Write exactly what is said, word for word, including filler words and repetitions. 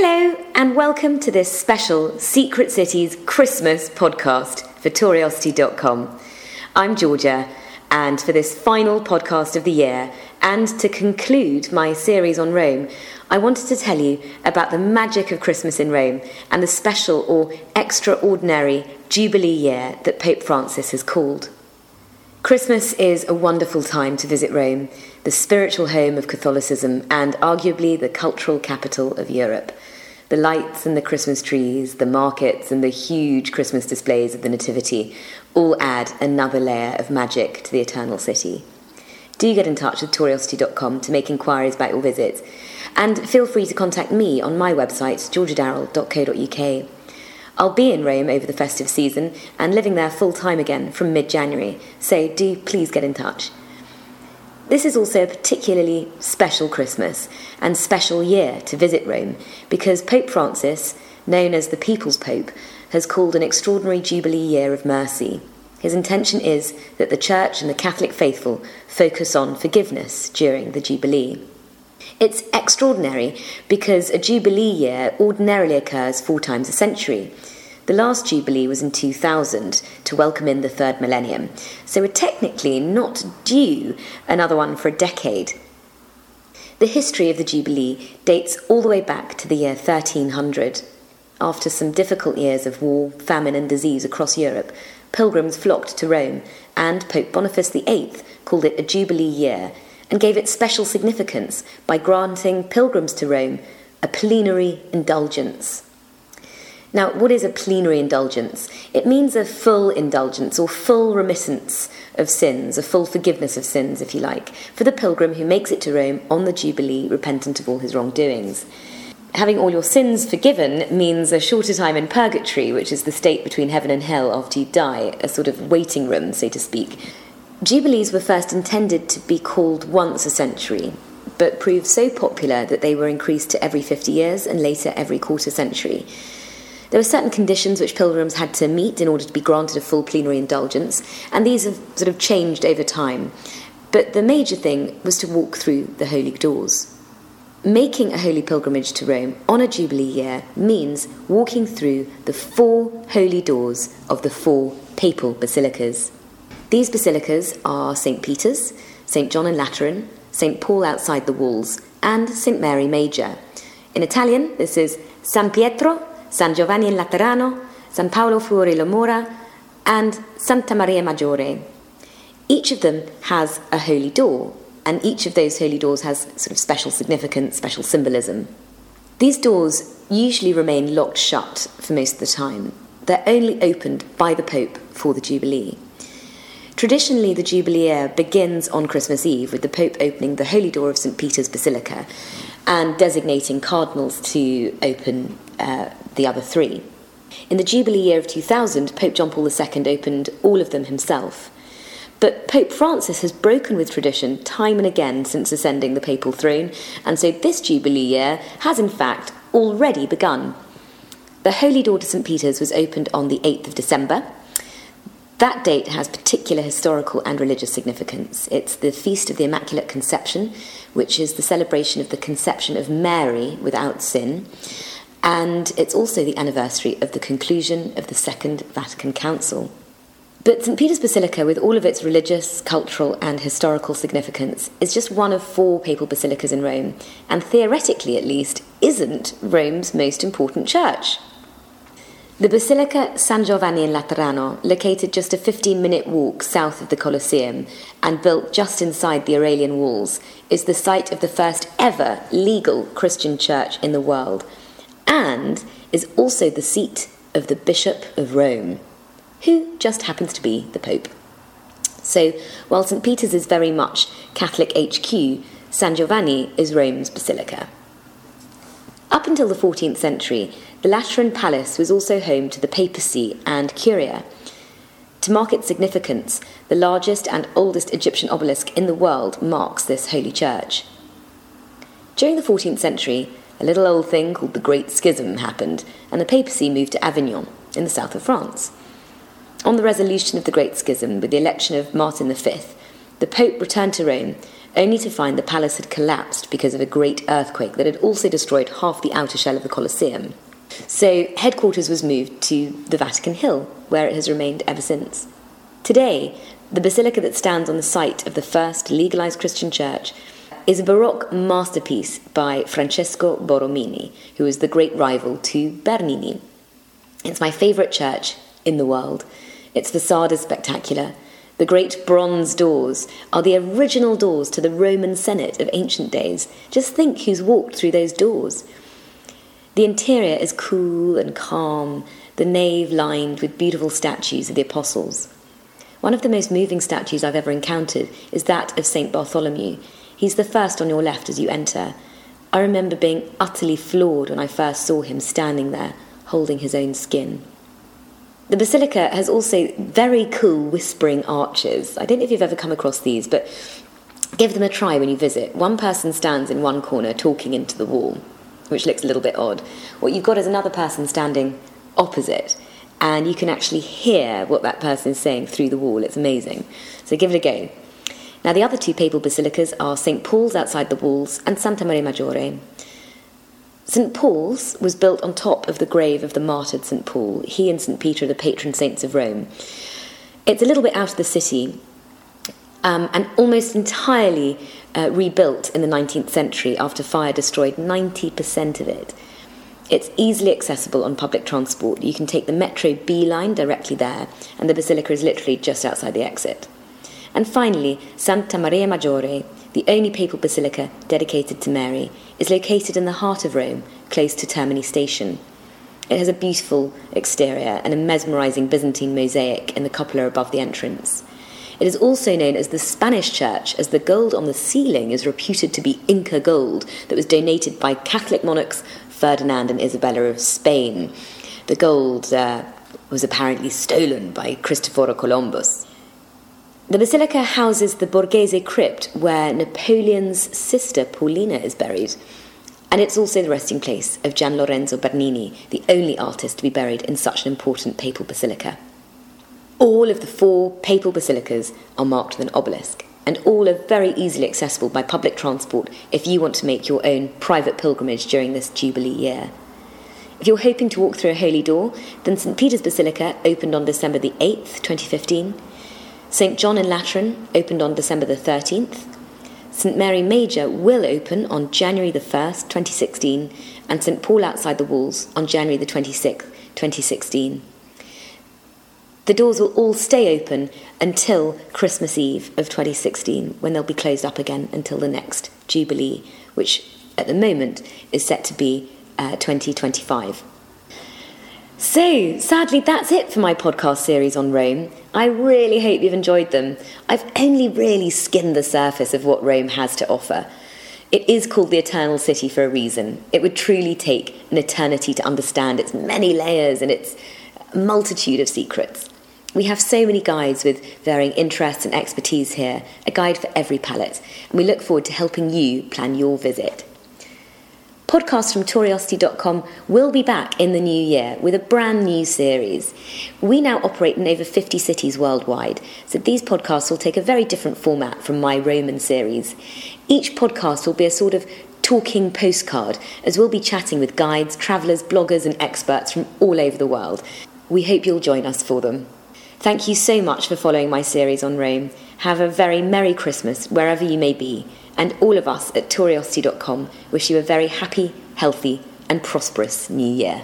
Hello and welcome to this special Secret Cities Christmas podcast for Touriosity dot com. I'm Georgia, and for this final podcast of the year and to conclude my series on Rome, I wanted to tell you about the magic of Christmas in Rome and the special or extraordinary Jubilee year that Pope Francis has called. Christmas is a wonderful time to visit Rome, the spiritual home of Catholicism and arguably the cultural capital of Europe. The lights and the Christmas trees, the markets and the huge Christmas displays of the Nativity all add another layer of magic to the Eternal City. Do get in touch with Touriosity dot com to make inquiries about your visits, and feel free to contact me on my website georgia darrell dot co dot u k. I'll be in Rome over the festive season and living there full-time again from mid-January, so do please get in touch. This is also a particularly special Christmas and special year to visit Rome because Pope Francis, known as the People's Pope, has called an extraordinary Jubilee year of mercy. His intention is that the Church and the Catholic faithful focus on forgiveness during the Jubilee. It's extraordinary because a Jubilee year ordinarily occurs four times a century. The last Jubilee was in two thousand to welcome in the third millennium, so we're technically not due another one for a decade. The history of the Jubilee dates all the way back to the year thirteen hundred. After some difficult years of war, famine and disease across Europe, pilgrims flocked to Rome, and Pope Boniface the eighth called it a Jubilee year and gave it special significance by granting pilgrims to Rome a plenary indulgence. Now, what is a plenary indulgence? It means a full indulgence or full remittance of sins, a full forgiveness of sins, if you like, for the pilgrim who makes it to Rome on the Jubilee, repentant of all his wrongdoings. Having all your sins forgiven means a shorter time in purgatory, which is the state between heaven and hell after you die, a sort of waiting room, so to speak. Jubilees were first intended to be called once a century, but proved so popular that they were increased to every fifty years and later every quarter century. There were certain conditions which pilgrims had to meet in order to be granted a full plenary indulgence, and these have sort of changed over time. But the major thing was to walk through the holy doors. Making a holy pilgrimage to Rome on a Jubilee year means walking through the four holy doors of the four papal basilicas. These basilicas are Saint Peter's, Saint John in Lateran, Saint Paul outside the walls, and Saint Mary Major. In Italian, this is San Pietro, San Giovanni in Laterano, San Paolo fuori le mura, and Santa Maria Maggiore. Each of them has a holy door, and each of those holy doors has sort of special significance, special symbolism. These doors usually remain locked shut for most of the time. They're only opened by the Pope for the Jubilee. Traditionally, the Jubilee year begins on Christmas Eve with the Pope opening the holy door of Saint Peter's Basilica and designating cardinals to open uh, the other three. In the Jubilee year of two thousand, Pope John Paul the second opened all of them himself. But Pope Francis has broken with tradition time and again since ascending the papal throne, and so this Jubilee year has in fact already begun. The holy door to Saint Peter's was opened on the eighth of December. That date has particular historical and religious significance. It's the Feast of the Immaculate Conception, which is the celebration of the conception of Mary without sin, and it's also the anniversary of the conclusion of the Second Vatican Council. But Saint Peter's Basilica, with all of its religious, cultural and historical significance, is just one of four papal basilicas in Rome, and theoretically at least, isn't Rome's most important church. The Basilica San Giovanni in Laterano, located just a fifteen-minute walk south of the Colosseum and built just inside the Aurelian Walls, is the site of the first ever legal Christian church in the world and is also the seat of the Bishop of Rome, who just happens to be the Pope. So, while Saint Peter's is very much Catholic H Q, San Giovanni is Rome's basilica. Up until the fourteenth century, the Lateran Palace was also home to the papacy and curia. To mark its significance, the largest and oldest Egyptian obelisk in the world marks this holy church. During the fourteenth century, a little old thing called the Great Schism happened, and the papacy moved to Avignon, in the south of France. On the resolution of the Great Schism, with the election of Martin the fifth, the Pope returned to Rome, only to find the palace had collapsed because of a great earthquake that had also destroyed half the outer shell of the Colosseum. So headquarters was moved to the Vatican Hill, where it has remained ever since. Today, the basilica that stands on the site of the first legalised Christian church is a Baroque masterpiece by Francesco Borromini, who was the great rival to Bernini. It's my favourite church in the world. Its facade is spectacular. The great bronze doors are the original doors to the Roman Senate of ancient days. Just think who's walked through those doors. The interior is cool and calm, the nave lined with beautiful statues of the apostles. One of the most moving statues I've ever encountered is that of Saint Bartholomew. He's the first on your left as you enter. I remember being utterly floored when I first saw him standing there, holding his own skin. The basilica has also very cool whispering arches. I don't know if you've ever come across these, but give them a try when you visit. One person stands in one corner talking into the wall, which looks a little bit odd. What you've got is another person standing opposite, and you can actually hear what that person is saying through the wall. It's amazing. So give it a go. Now, the other two papal basilicas are Saint Paul's outside the walls and Santa Maria Maggiore. Saint Paul's was built on top of the grave of the martyred Saint Paul. He and Saint Peter are the patron saints of Rome. It's a little bit out of the city um, and almost entirely uh, rebuilt in the nineteenth century after fire destroyed ninety percent of it. It's easily accessible on public transport. You can take the Metro B line directly there, and the basilica is literally just outside the exit. And finally, Santa Maria Maggiore, the only papal basilica dedicated to Mary, is located in the heart of Rome, close to Termini Station. It has a beautiful exterior and a mesmerising Byzantine mosaic in the cupola above the entrance. It is also known as the Spanish Church, as the gold on the ceiling is reputed to be Inca gold that was donated by Catholic monarchs Ferdinand and Isabella of Spain. The gold uh, was apparently stolen by Cristoforo Colombo. The basilica houses the Borghese crypt, where Napoleon's sister Paulina is buried. And it's also the resting place of Gian Lorenzo Bernini, the only artist to be buried in such an important papal basilica. All of the four papal basilicas are marked with an obelisk, and all are very easily accessible by public transport if you want to make your own private pilgrimage during this Jubilee year. If you're hoping to walk through a holy door, then St Peter's Basilica opened on December the eighth, twenty fifteen, St John in Lateran opened on December the thirteenth, St Mary Major will open on January the first, twenty sixteen, and St Paul outside the walls on January the twenty-sixth, twenty sixteen. The doors will all stay open until Christmas Eve of twenty sixteen, when they'll be closed up again until the next Jubilee, which at the moment is set to be uh, twenty twenty-five. So, sadly, that's it for my podcast series on Rome. I really hope you've enjoyed them. I've only really skimmed the surface of what Rome has to offer. It is called the Eternal City for a reason. It would truly take an eternity to understand its many layers and its multitude of secrets. We have so many guides with varying interests and expertise here, a guide for every palate, and we look forward to helping you plan your visit. Podcasts from Touriosity dot com will be back in the new year with a brand new series. We now operate in over fifty cities worldwide, so these podcasts will take a very different format from my Roman series. Each podcast will be a sort of talking postcard, as we'll be chatting with guides, travellers, bloggers and experts from all over the world. We hope you'll join us for them. Thank you so much for following my series on Rome. Have a very Merry Christmas wherever you may be, and all of us at Touriosity dot com wish you a very happy, healthy and prosperous new year.